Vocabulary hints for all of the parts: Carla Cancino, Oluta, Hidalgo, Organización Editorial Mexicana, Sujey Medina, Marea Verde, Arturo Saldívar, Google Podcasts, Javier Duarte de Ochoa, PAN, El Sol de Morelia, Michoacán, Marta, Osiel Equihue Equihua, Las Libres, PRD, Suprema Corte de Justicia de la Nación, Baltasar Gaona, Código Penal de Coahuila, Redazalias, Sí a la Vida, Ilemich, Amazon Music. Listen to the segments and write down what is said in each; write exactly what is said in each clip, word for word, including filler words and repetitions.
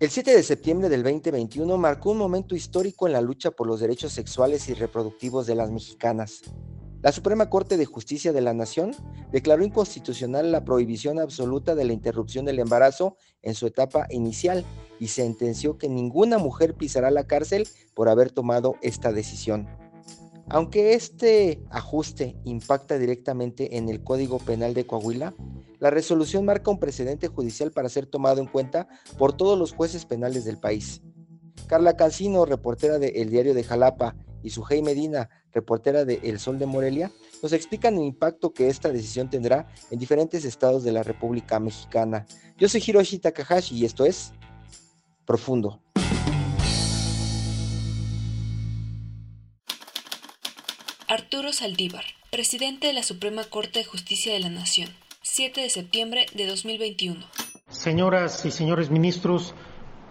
El siete de septiembre del veinte veintiuno marcó un momento histórico en la lucha por los derechos sexuales y reproductivos de las mexicanas. La Suprema Corte de Justicia de la Nación declaró inconstitucional la prohibición absoluta de la interrupción del embarazo en su etapa inicial y sentenció que ninguna mujer pisará la cárcel por haber tomado esta decisión. Aunque este ajuste impacta directamente en el Código Penal de Coahuila, la resolución marca un precedente judicial para ser tomado en cuenta por todos los jueces penales del país. Carla Cancino, reportera de El Diario de Xalapa, y Sujey Medina, reportera de El Sol de Morelia, nos explican el impacto que esta decisión tendrá en diferentes estados de la República Mexicana. Yo soy Hiroshi Takahashi y esto es Profundo. Arturo Saldívar, presidente de la Suprema Corte de Justicia de la Nación. siete de septiembre de dos mil veintiuno. Señoras y señores ministros,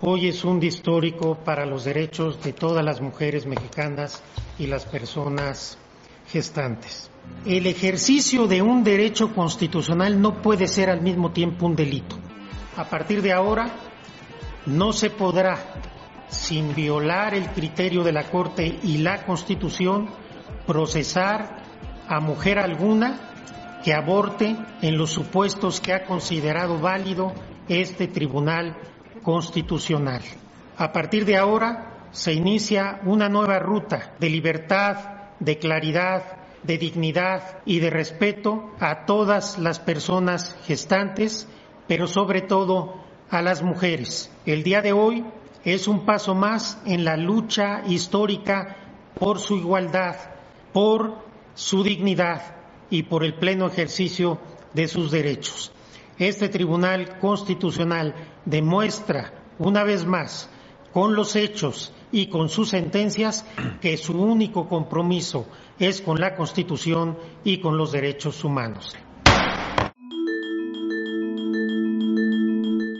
hoy es un día histórico para los derechos de todas las mujeres mexicanas y las personas gestantes. El ejercicio de un derecho constitucional no puede ser al mismo tiempo un delito. A partir de ahora, no se podrá, sin violar el criterio de la Corte y la Constitución, procesar a mujer alguna que aborte en los supuestos que ha considerado válido este Tribunal Constitucional. A partir de ahora se inicia una nueva ruta de libertad, de claridad, de dignidad y de respeto a todas las personas gestantes, pero sobre todo a las mujeres. El día de hoy es un paso más en la lucha histórica por su igualdad, por su dignidad y por el pleno ejercicio de sus derechos. Este Tribunal Constitucional demuestra, una vez más, con los hechos y con sus sentencias, que su único compromiso es con la Constitución y con los derechos humanos.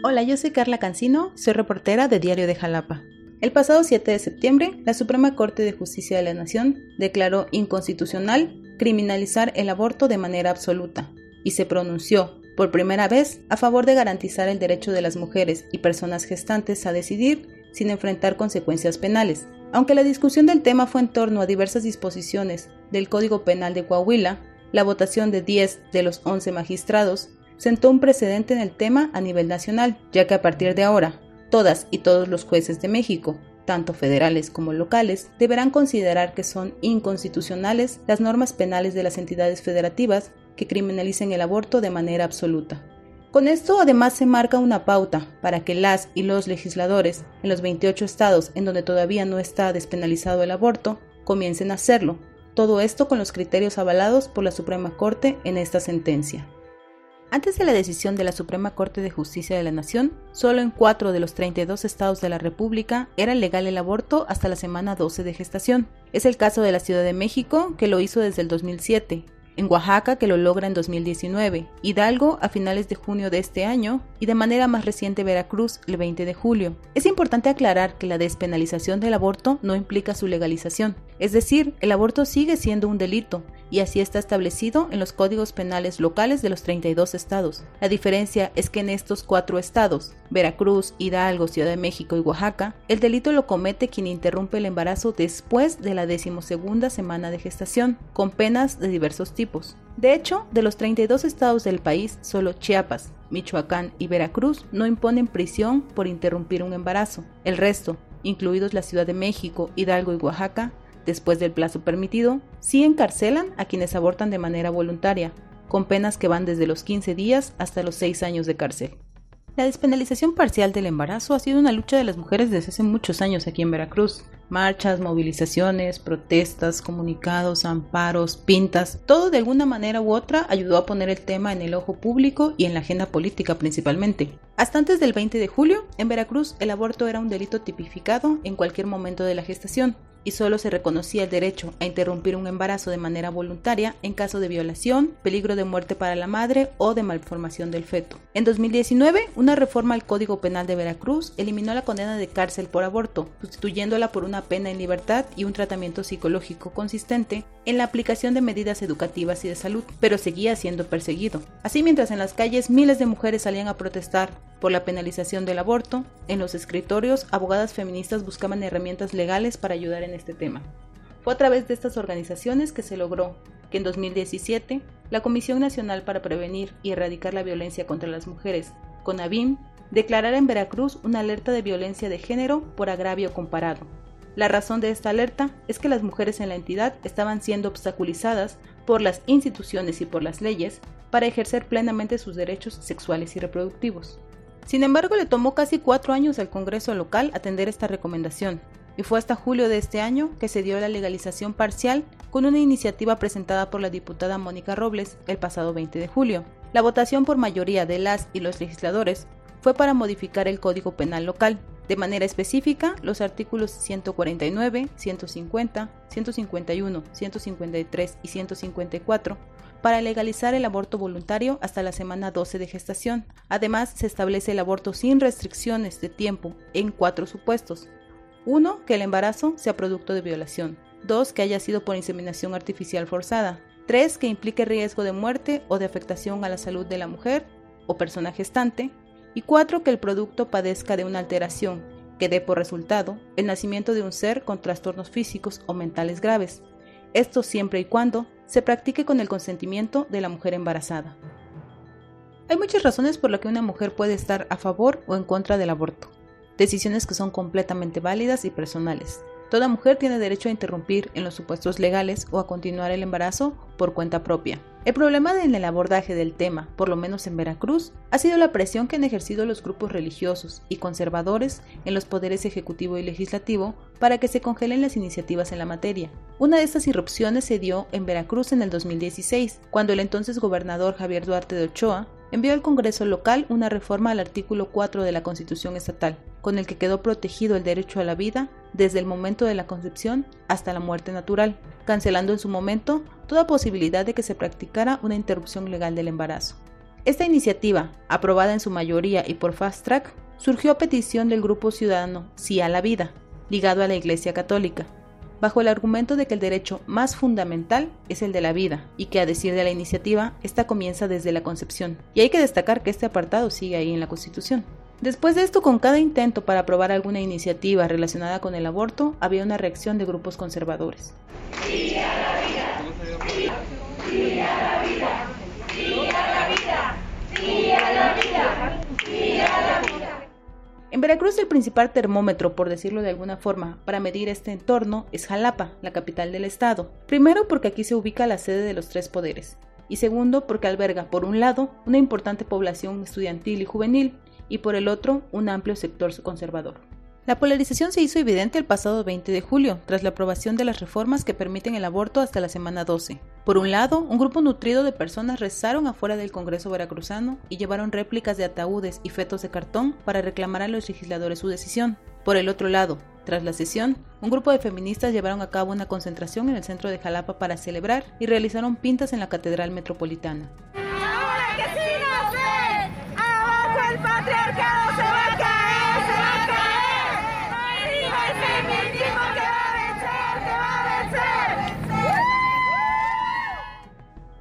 Hola, yo soy Carla Cancino, soy reportera de Diario de Xalapa. El pasado siete de septiembre, la Suprema Corte de Justicia de la Nación declaró inconstitucional criminalizar el aborto de manera absoluta y se pronunció por primera vez a favor de garantizar el derecho de las mujeres y personas gestantes a decidir sin enfrentar consecuencias penales. Aunque la discusión del tema fue en torno a diversas disposiciones del Código Penal de Coahuila, la votación de diez de los once magistrados sentó un precedente en el tema a nivel nacional, ya que a partir de ahora, todas y todos los jueces de México, tanto federales como locales, deberán considerar que son inconstitucionales las normas penales de las entidades federativas que criminalicen el aborto de manera absoluta. Con esto además se marca una pauta para que las y los legisladores en los veintiocho estados en donde todavía no está despenalizado el aborto comiencen a hacerlo, todo esto con los criterios avalados por la Suprema Corte en esta sentencia. Antes de la decisión de la Suprema Corte de Justicia de la Nación, solo en cuatro de los treinta y dos estados de la República era legal el aborto hasta la semana doce de gestación. Es el caso de la Ciudad de México, que lo hizo desde el dos mil siete, en Oaxaca, que lo logra en dos mil diecinueve, Hidalgo a finales de junio de este año y de manera más reciente Veracruz el veinte de julio. Es importante aclarar que la despenalización del aborto no implica su legalización, es decir, el aborto sigue siendo un delito, y así está establecido en los códigos penales locales de los treinta y dos estados. La diferencia es que en estos cuatro estados, Veracruz, Hidalgo, Ciudad de México y Oaxaca, el delito lo comete quien interrumpe el embarazo después de la decimosegunda semana de gestación, con penas de diversos tipos. De hecho, de los treinta y dos estados del país, solo Chiapas, Michoacán y Veracruz no imponen prisión por interrumpir un embarazo. El resto, incluidos la Ciudad de México, Hidalgo y Oaxaca, después del plazo permitido, sí encarcelan a quienes abortan de manera voluntaria, con penas que van desde los quince días hasta los seis años de cárcel. La despenalización parcial del embarazo ha sido una lucha de las mujeres desde hace muchos años aquí en Veracruz. Marchas, movilizaciones, protestas, comunicados, amparos, pintas, todo de alguna manera u otra ayudó a poner el tema en el ojo público y en la agenda política principalmente. Hasta antes del veinte de julio, en Veracruz, el aborto era un delito tipificado en cualquier momento de la gestación y solo se reconocía el derecho a interrumpir un embarazo de manera voluntaria en caso de violación, peligro de muerte para la madre o de malformación del feto. En dos mil diecinueve, una reforma al Código Penal de Veracruz eliminó la condena de cárcel por aborto, sustituyéndola por una pena en libertad y un tratamiento psicológico consistente en la aplicación de medidas educativas y de salud, pero seguía siendo perseguido. Así, mientras en las calles miles de mujeres salían a protestar por la penalización del aborto, en los escritorios abogadas feministas buscaban herramientas legales para ayudar en este tema. Fue a través de estas organizaciones que se logró que en dos mil diecisiete la Comisión Nacional para Prevenir y Erradicar la Violencia contra las Mujeres, CONAVIM, declarara en Veracruz una alerta de violencia de género por agravio comparado. La razón de esta alerta es que las mujeres en la entidad estaban siendo obstaculizadas por las instituciones y por las leyes para ejercer plenamente sus derechos sexuales y reproductivos. Sin embargo, le tomó casi cuatro años al Congreso local atender esta recomendación, y fue hasta julio de este año que se dio la legalización parcial con una iniciativa presentada por la diputada Mónica Robles el pasado veinte de julio. La votación por mayoría de las y los legisladores fue para modificar el Código Penal local, de manera específica, los artículos ciento cuarenta y nueve, ciento cincuenta, ciento cincuenta y uno, ciento cincuenta y tres y ciento cincuenta y cuatro para legalizar el aborto voluntario hasta la semana doce de gestación. Además, se establece el aborto sin restricciones de tiempo en cuatro supuestos. uno. Que el embarazo sea producto de violación. dos. Que haya sido por inseminación artificial forzada. tres. Que implique riesgo de muerte o de afectación a la salud de la mujer o persona gestante. Y cuatro, que el producto padezca de una alteración que dé por resultado el nacimiento de un ser con trastornos físicos o mentales graves. Esto siempre y cuando se practique con el consentimiento de la mujer embarazada. Hay muchas razones por las que una mujer puede estar a favor o en contra del aborto. Decisiones que son completamente válidas y personales. Toda mujer tiene derecho a interrumpir en los supuestos legales o a continuar el embarazo por cuenta propia. El problema en el abordaje del tema, por lo menos en Veracruz, ha sido la presión que han ejercido los grupos religiosos y conservadores en los poderes ejecutivo y legislativo para que se congelen las iniciativas en la materia. Una de estas irrupciones se dio en Veracruz en el dos mil dieciséis, cuando el entonces gobernador Javier Duarte de Ochoa envió al Congreso local una reforma al artículo cuatro de la Constitución Estatal, con el que quedó protegido el derecho a la vida desde el momento de la concepción hasta la muerte natural, cancelando en su momento toda posibilidad de que se practicara una interrupción legal del embarazo. Esta iniciativa, aprobada en su mayoría y por fast track, surgió a petición del grupo ciudadano Sí a la Vida, ligado a la Iglesia Católica, bajo el argumento de que el derecho más fundamental es el de la vida y que, a decir de la iniciativa, esta comienza desde la concepción. Y hay que destacar que este apartado sigue ahí en la Constitución. Después de esto, con cada intento para aprobar alguna iniciativa relacionada con el aborto, había una reacción de grupos conservadores. ¡Sí a la vida! ¡Sí, sí a la vida! ¡Sí a la vida! ¡Sí a la vida! ¡Sí a la vida! En Veracruz, el principal termómetro, por decirlo de alguna forma, para medir este entorno es Xalapa, la capital del estado. Primero, porque aquí se ubica la sede de los tres poderes. Y segundo, porque alberga, por un lado, una importante población estudiantil y juvenil, y por el otro, un amplio sector conservador. La polarización se hizo evidente el pasado veinte de julio, tras la aprobación de las reformas que permiten el aborto hasta la semana doce. Por un lado, un grupo nutrido de personas rezaron afuera del Congreso veracruzano y llevaron réplicas de ataúdes y fetos de cartón para reclamar a los legisladores su decisión. Por el otro lado, tras la sesión, un grupo de feministas llevaron a cabo una concentración en el centro de Xalapa para celebrar y realizaron pintas en la Catedral Metropolitana. Patriarcado se va a caer, se va a caer. ¡Arriba el feminismo que va a vencer, que va a vencer!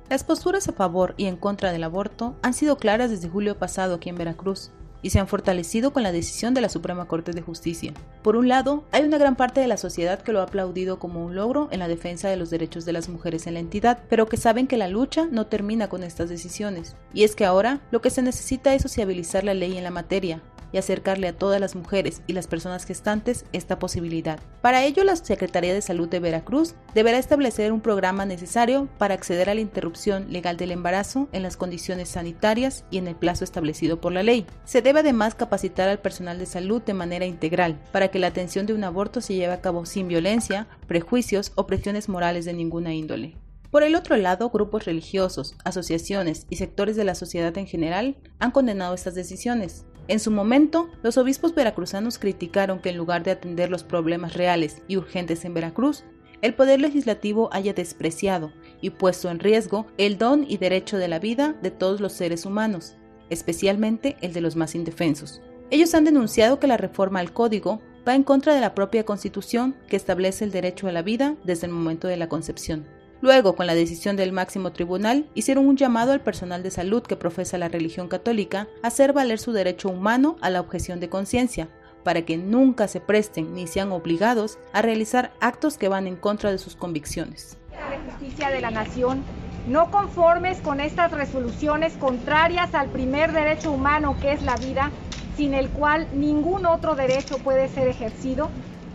Se... Las posturas a favor y en contra del aborto han sido claras desde julio pasado aquí en Veracruz y se han fortalecido con la decisión de la Suprema Corte de Justicia. Por un lado, hay una gran parte de la sociedad que lo ha aplaudido como un logro en la defensa de los derechos de las mujeres en la entidad, pero que saben que la lucha no termina con estas decisiones. Y es que ahora lo que se necesita es sociabilizar la ley en la materia, y acercarle a todas las mujeres y las personas gestantes esta posibilidad. Para ello, la Secretaría de Salud de Veracruz deberá establecer un programa necesario para acceder a la interrupción legal del embarazo en las condiciones sanitarias y en el plazo establecido por la ley. Se debe además capacitar al personal de salud de manera integral para que la atención de un aborto se lleve a cabo sin violencia, prejuicios o presiones morales de ninguna índole. Por el otro lado, grupos religiosos, asociaciones y sectores de la sociedad en general han condenado estas decisiones. En su momento, los obispos veracruzanos criticaron que en lugar de atender los problemas reales y urgentes en Veracruz, el Poder Legislativo haya despreciado y puesto en riesgo el don y derecho de la vida de todos los seres humanos, especialmente el de los más indefensos. Ellos han denunciado que la reforma al Código va en contra de la propia Constitución que establece el derecho a la vida desde el momento de la concepción. Luego, con la decisión del máximo tribunal, hicieron un llamado al personal de salud que profesa la religión católica a hacer valer su derecho humano a la objeción de conciencia, para que nunca se presten ni sean obligados a realizar actos que van en contra de sus convicciones. De Justicia de la Nación, no conformes con estas resoluciones contrarias al primer derecho humano que es la vida, sin el cual ningún otro derecho puede ser ejercido,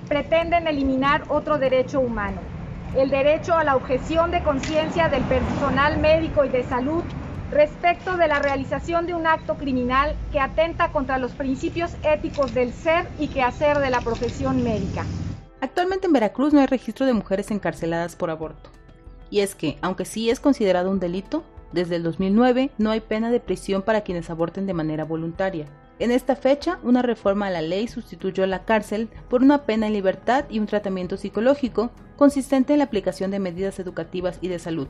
pretenden eliminar otro derecho humano. El derecho a la objeción de conciencia del personal médico y de salud respecto de la realización de un acto criminal que atenta contra los principios éticos del ser y quehacer de la profesión médica. Actualmente en Veracruz no hay registro de mujeres encarceladas por aborto. Y es que, aunque sí es considerado un delito, desde el dos mil nueve no hay pena de prisión para quienes aborten de manera voluntaria. En esta fecha, una reforma a la ley sustituyó la cárcel por una pena en libertad y un tratamiento psicológico consistente en la aplicación de medidas educativas y de salud.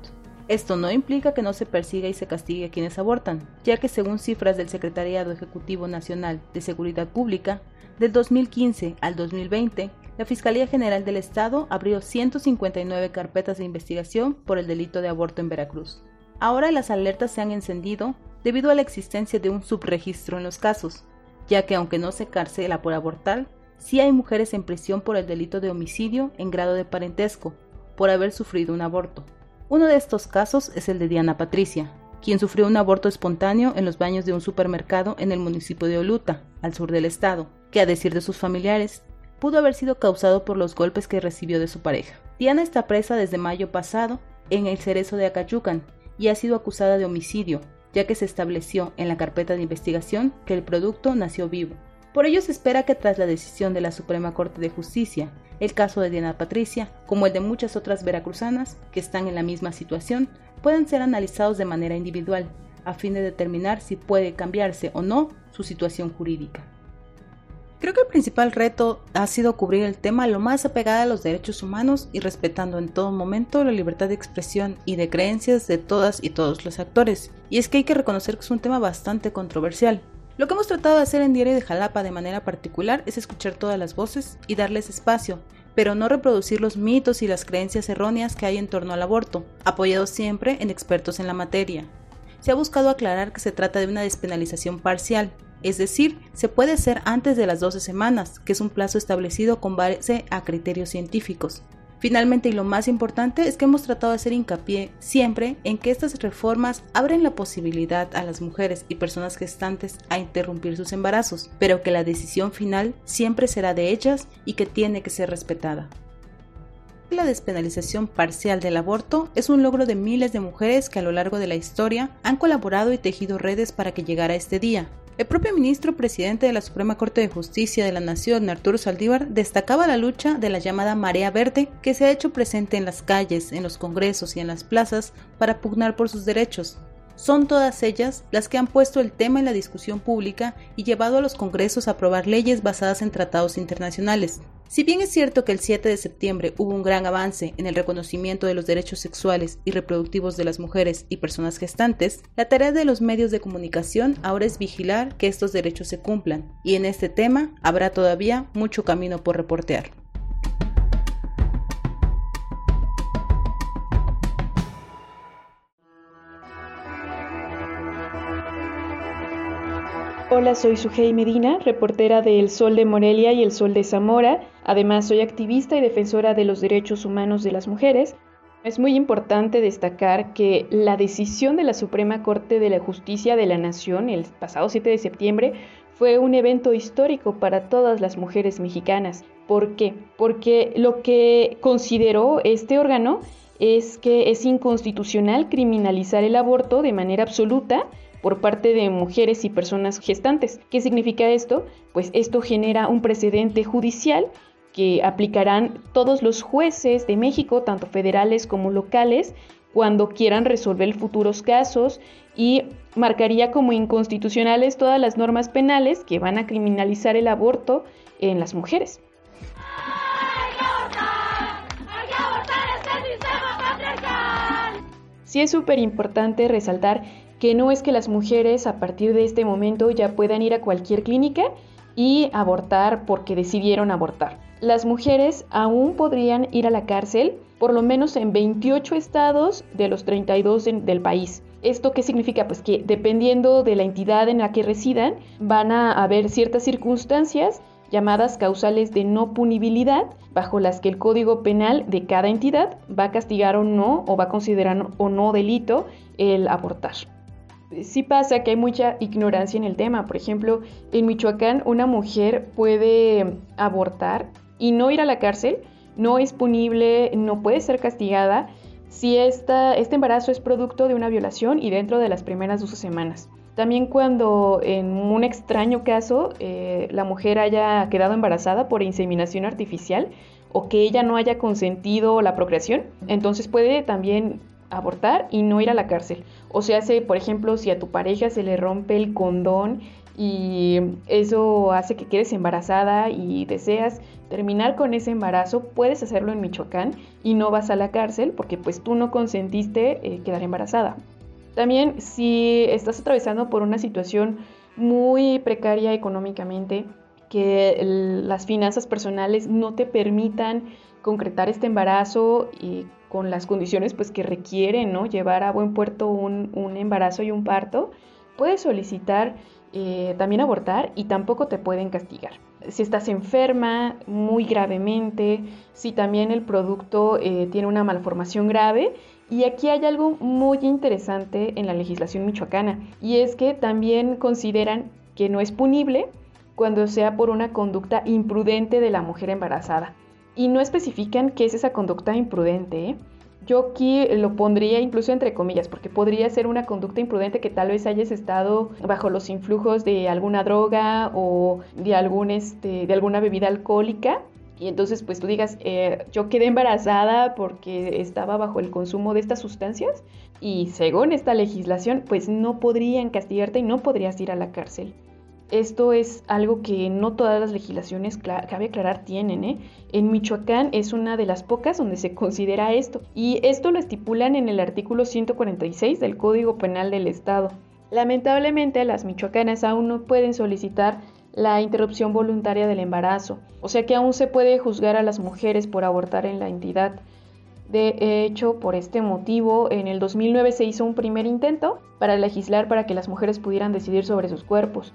Esto no implica que no se persiga y se castigue a quienes abortan, ya que según cifras del Secretariado Ejecutivo Nacional de Seguridad Pública, del dos mil quince al dos mil veinte, la Fiscalía General del Estado abrió ciento cincuenta y nueve carpetas de investigación por el delito de aborto en Veracruz. Ahora las alertas se han encendido debido a la existencia de un subregistro en los casos, ya que aunque no se carcela por abortar, sí hay mujeres en prisión por el delito de homicidio en grado de parentesco, por haber sufrido un aborto. Uno de estos casos es el de Diana Patricia, quien sufrió un aborto espontáneo en los baños de un supermercado en el municipio de Oluta, al sur del estado, que a decir de sus familiares, pudo haber sido causado por los golpes que recibió de su pareja. Diana está presa desde mayo pasado en el Cerezo de Acayucan y ha sido acusada de homicidio, ya que se estableció en la carpeta de investigación que el producto nació vivo. Por ello se espera que tras la decisión de la Suprema Corte de Justicia, el caso de Diana Patricia, como el de muchas otras veracruzanas que están en la misma situación, puedan ser analizados de manera individual, a fin de determinar si puede cambiarse o no su situación jurídica. Creo que el principal reto ha sido cubrir el tema lo más apegado a los derechos humanos y respetando en todo momento la libertad de expresión y de creencias de todas y todos los actores. Y es que hay que reconocer que es un tema bastante controversial. Lo que hemos tratado de hacer en Diario de Xalapa de manera particular es escuchar todas las voces y darles espacio, pero no reproducir los mitos y las creencias erróneas que hay en torno al aborto, apoyados siempre en expertos en la materia. Se ha buscado aclarar que se trata de una despenalización parcial, es decir, se puede hacer antes de las doce semanas, que es un plazo establecido con base a criterios científicos. Finalmente, y lo más importante, es que hemos tratado de hacer hincapié siempre en que estas reformas abren la posibilidad a las mujeres y personas gestantes a interrumpir sus embarazos, pero que la decisión final siempre será de ellas y que tiene que ser respetada. La despenalización parcial del aborto es un logro de miles de mujeres que a lo largo de la historia han colaborado y tejido redes para que llegara este día. El propio ministro presidente de la Suprema Corte de Justicia de la Nación, Arturo Saldívar, destacaba la lucha de la llamada Marea Verde que se ha hecho presente en las calles, en los congresos y en las plazas para pugnar por sus derechos. Son todas ellas las que han puesto el tema en la discusión pública y llevado a los congresos a aprobar leyes basadas en tratados internacionales. Si bien es cierto que el siete de septiembre hubo un gran avance en el reconocimiento de los derechos sexuales y reproductivos de las mujeres y personas gestantes, la tarea de los medios de comunicación ahora es vigilar que estos derechos se cumplan, y en este tema habrá todavía mucho camino por recorrer. Hola, soy Sujey Medina, reportera de El Sol de Morelia y El Sol de Zamora. Además, soy activista y defensora de los derechos humanos de las mujeres. Es muy importante destacar que la decisión de la Suprema Corte de la Justicia de la Nación el pasado siete de septiembre fue un evento histórico para todas las mujeres mexicanas. ¿Por qué? Porque lo que consideró este órgano es que es inconstitucional criminalizar el aborto de manera absoluta por parte de mujeres y personas gestantes. ¿Qué significa esto? Pues esto genera un precedente judicial que aplicarán todos los jueces de México, tanto federales como locales, cuando quieran resolver futuros casos, y marcaría como inconstitucionales todas las normas penales que van a criminalizar el aborto en las mujeres. Sí es súper importante resaltar que no es que las mujeres a partir de este momento ya puedan ir a cualquier clínica y abortar porque decidieron abortar. Las mujeres aún podrían ir a la cárcel, por lo menos en veintiocho estados de los treinta y dos de, del país. ¿Esto qué significa? Pues que dependiendo de la entidad en la que residan, van a haber ciertas circunstancias llamadas causales de no punibilidad, bajo las que el Código Penal de cada entidad va a castigar o no, o va a considerar o no delito el abortar. Sí pasa que hay mucha ignorancia en el tema. Por ejemplo, en Michoacán una mujer puede abortar y no ir a la cárcel, no es punible, no puede ser castigada si esta, este embarazo es producto de una violación y dentro de las primeras doce semanas. También cuando en un extraño caso eh, la mujer haya quedado embarazada por inseminación artificial o que ella no haya consentido la procreación, entonces puede también abortar y no ir a la cárcel. O sea, si, por ejemplo, si a tu pareja se le rompe el condón y eso hace que quedes embarazada y deseas terminar con ese embarazo, puedes hacerlo en Michoacán y no vas a la cárcel porque pues tú no consentiste eh, quedar embarazada. También si estás atravesando por una situación muy precaria económicamente, que las finanzas personales no te permitan concretar este embarazo y con las condiciones pues, que requieren, ¿no?, llevar a buen puerto un, un embarazo y un parto, puedes solicitar eh, también abortar y tampoco te pueden castigar. Si estás enferma muy gravemente, si también el producto eh, tiene una malformación grave. Y aquí hay algo muy interesante en la legislación michoacana, y es que también consideran que no es punible cuando sea por una conducta imprudente de la mujer embarazada. Y no especifican qué es esa conducta imprudente, ¿eh? Yo aquí lo pondría incluso entre comillas, porque podría ser una conducta imprudente que tal vez hayas estado bajo los influjos de alguna droga o de, algún, este, de alguna bebida alcohólica. Y entonces pues tú digas, eh, yo quedé embarazada porque estaba bajo el consumo de estas sustancias. Y según esta legislación, pues no podrían castigarte y no podrías ir a la cárcel. Esto es algo que no todas las legislaciones, cabe aclarar, tienen, ¿eh? En Michoacán es una de las pocas donde se considera esto. Y esto lo estipulan en el artículo ciento cuarenta y seis del Código Penal del Estado. Lamentablemente, las michoacanas aún no pueden solicitar la interrupción voluntaria del embarazo. O sea que aún se puede juzgar a las mujeres por abortar en la entidad. De hecho, por este motivo, en el dos mil nueve se hizo un primer intento para legislar para que las mujeres pudieran decidir sobre sus cuerpos.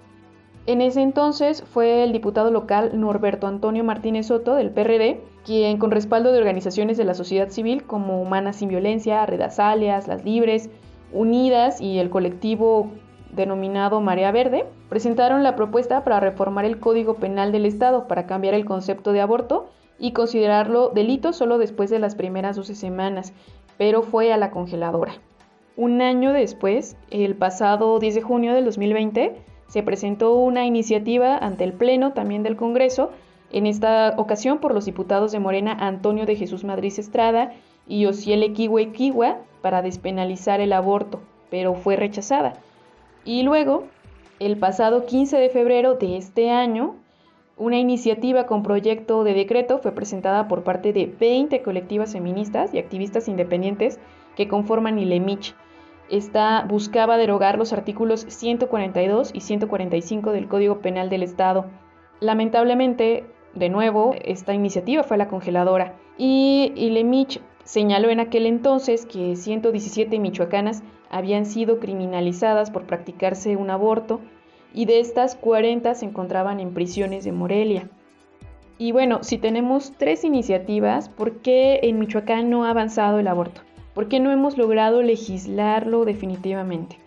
En ese entonces fue el diputado local Norberto Antonio Martínez Soto del P R D, quien con respaldo de organizaciones de la sociedad civil como Humanas sin Violencia, Redazalias, Las Libres, Unidas y el colectivo denominado Marea Verde, presentaron la propuesta para reformar el Código Penal del Estado para cambiar el concepto de aborto y considerarlo delito solo después de las primeras doce semanas, pero fue a la congeladora. Un año después, el pasado diez de junio del dos mil veinte, se presentó una iniciativa ante el Pleno también del Congreso, en esta ocasión por los diputados de Morena Antonio de Jesús Madriz Estrada y Osiel Equihue Equihua, para despenalizar el aborto, pero fue rechazada. Y luego, el pasado quince de febrero de este año, una iniciativa con proyecto de decreto fue presentada por parte de veinte colectivas feministas y activistas independientes que conforman Ilemich. Esta buscaba derogar los artículos ciento cuarenta y dos y ciento cuarenta y cinco del Código Penal del Estado. Lamentablemente, de nuevo, esta iniciativa fue a la congeladora y Ilemich señaló en aquel entonces que ciento diecisiete michoacanas habían sido criminalizadas por practicarse un aborto y de estas cuarenta se encontraban en prisiones de Morelia. Y bueno, si tenemos tres iniciativas, ¿por qué en Michoacán no ha avanzado el aborto? ¿Por qué no hemos logrado legislarlo definitivamente?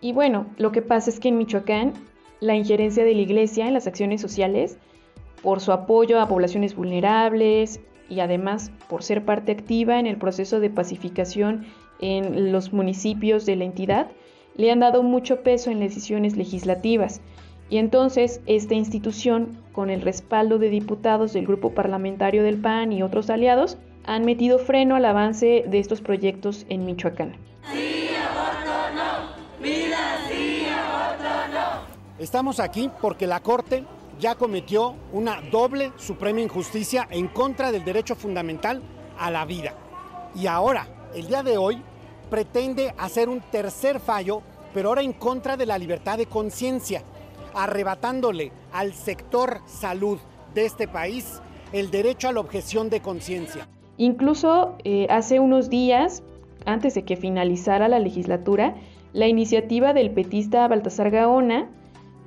Y bueno, lo que pasa es que en Michoacán la injerencia de la Iglesia en las acciones sociales por su apoyo a poblaciones vulnerables y además por ser parte activa en el proceso de pacificación en los municipios de la entidad, le han dado mucho peso en las decisiones legislativas. Y entonces esta institución, con el respaldo de diputados del grupo parlamentario del P A N y otros aliados, han metido freno al avance de estos proyectos en Michoacán. Sí, aborto, no. Vida, sí, aborto, no. Estamos aquí porque la Corte ya cometió una doble suprema injusticia en contra del derecho fundamental a la vida. Y ahora, el día de hoy, pretende hacer un tercer fallo, pero ahora en contra de la libertad de conciencia, arrebatándole al sector salud de este país el derecho a la objeción de conciencia. Incluso eh, hace unos días, antes de que finalizara la legislatura, la iniciativa del petista Baltasar Gaona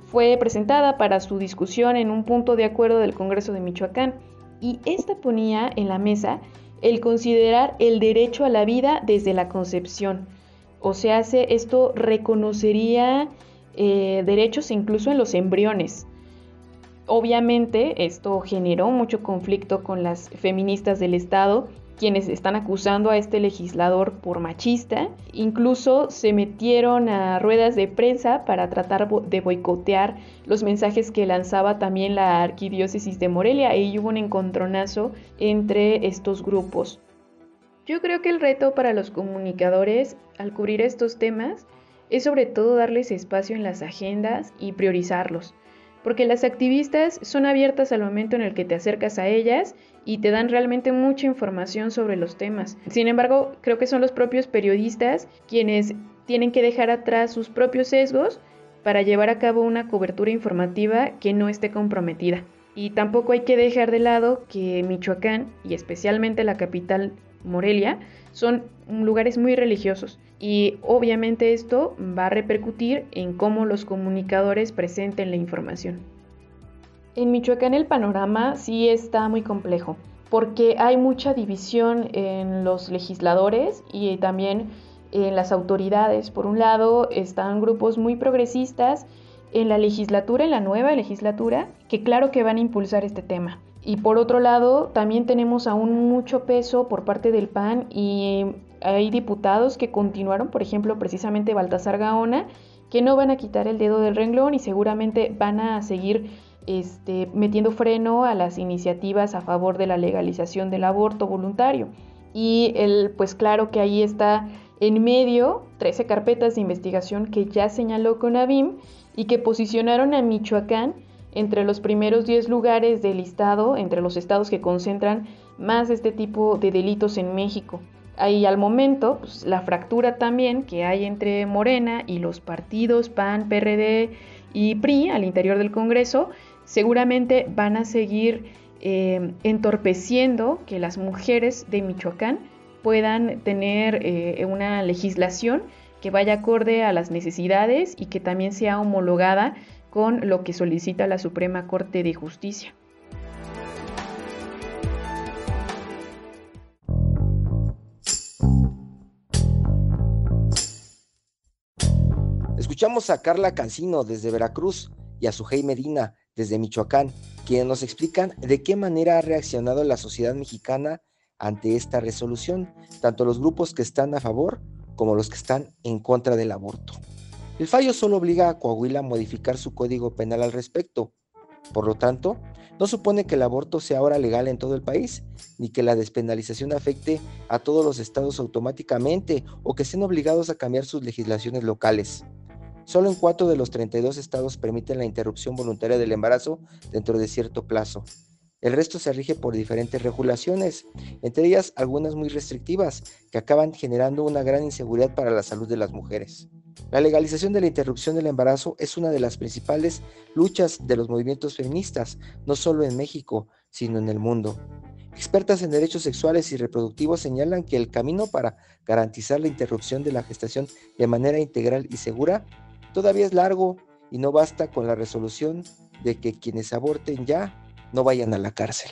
fue presentada para su discusión en un punto de acuerdo del Congreso de Michoacán, y esta ponía en la mesa el considerar el derecho a la vida desde la concepción. O sea, esto reconocería Eh, derechos incluso en los embriones. Obviamente esto generó mucho conflicto con las feministas del Estado, quienes están acusando a este legislador por machista. Incluso se metieron a ruedas de prensa para tratar bo- de boicotear los mensajes que lanzaba también la arquidiócesis de Morelia, y hubo un encontronazo entre estos grupos. Yo creo que el reto para los comunicadores al cubrir estos temas es sobre todo darles espacio en las agendas y priorizarlos, porque las activistas son abiertas al momento en el que te acercas a ellas y te dan realmente mucha información sobre los temas. Sin embargo, creo que son los propios periodistas quienes tienen que dejar atrás sus propios sesgos para llevar a cabo una cobertura informativa que no esté comprometida. Y tampoco hay que dejar de lado que Michoacán, y especialmente la capital Morelia, son lugares muy religiosos, y obviamente esto va a repercutir en cómo los comunicadores presenten la información. En Michoacán el panorama sí está muy complejo, porque hay mucha división en los legisladores y también en las autoridades. Por un lado están grupos muy progresistas en la legislatura, en la nueva legislatura, que claro que van a impulsar este tema. Y por otro lado, también tenemos aún mucho peso por parte del P A N, y hay diputados que continuaron, por ejemplo, precisamente Baltasar Gaona, que no van a quitar el dedo del renglón y seguramente van a seguir este, metiendo freno a las iniciativas a favor de la legalización del aborto voluntario. Y el, pues claro que ahí está en medio trece carpetas de investigación que ya señaló CONAVIM y que posicionaron a Michoacán entre los primeros diez lugares del listado, entre los estados que concentran más este tipo de delitos en México. Ahí al momento, pues, la fractura también que hay entre Morena y los partidos P A N, P R D y P R I al interior del Congreso, seguramente van a seguir eh, entorpeciendo que las mujeres de Michoacán puedan tener eh, una legislación que vaya acorde a las necesidades y que también sea homologada con lo que solicita la Suprema Corte de Justicia. Escuchamos a Carla Cancino desde Veracruz y a Sujey Medina desde Michoacán, quienes nos explican de qué manera ha reaccionado la sociedad mexicana ante esta resolución, tanto los grupos que están a favor como los que están en contra del aborto. El fallo solo obliga a Coahuila a modificar su código penal al respecto. Por lo tanto, no supone que el aborto sea ahora legal en todo el país, ni que la despenalización afecte a todos los estados automáticamente o que estén obligados a cambiar sus legislaciones locales. Solo en cuatro de los treinta y dos estados permiten la interrupción voluntaria del embarazo dentro de cierto plazo. El resto se rige por diferentes regulaciones, entre ellas algunas muy restrictivas, que acaban generando una gran inseguridad para la salud de las mujeres. La legalización de la interrupción del embarazo es una de las principales luchas de los movimientos feministas, no solo en México, sino en el mundo. Expertas en derechos sexuales y reproductivos señalan que el camino para garantizar la interrupción de la gestación de manera integral y segura todavía es largo, y no basta con la resolución de que quienes aborten ya no vayan a la cárcel.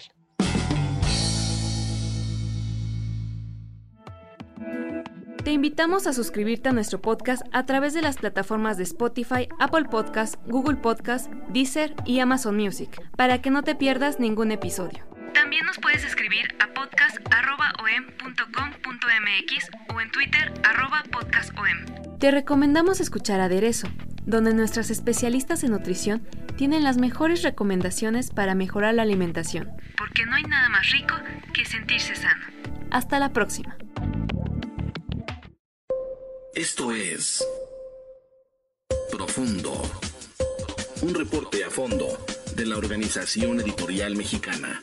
Te invitamos a suscribirte a nuestro podcast a través de las plataformas de Spotify, Apple Podcasts, Google Podcasts, Deezer y Amazon Music, para que no te pierdas ningún episodio. También nos puedes escribir a podcast arroba o e m punto com punto m x o en Twitter arroba podcastom. Te recomendamos escuchar Aderezo, donde nuestras especialistas en nutrición tienen las mejores recomendaciones para mejorar la alimentación. Porque no hay nada más rico que sentirse sano. Hasta la próxima. Esto es Profundo, un reporte a fondo de la Organización Editorial Mexicana.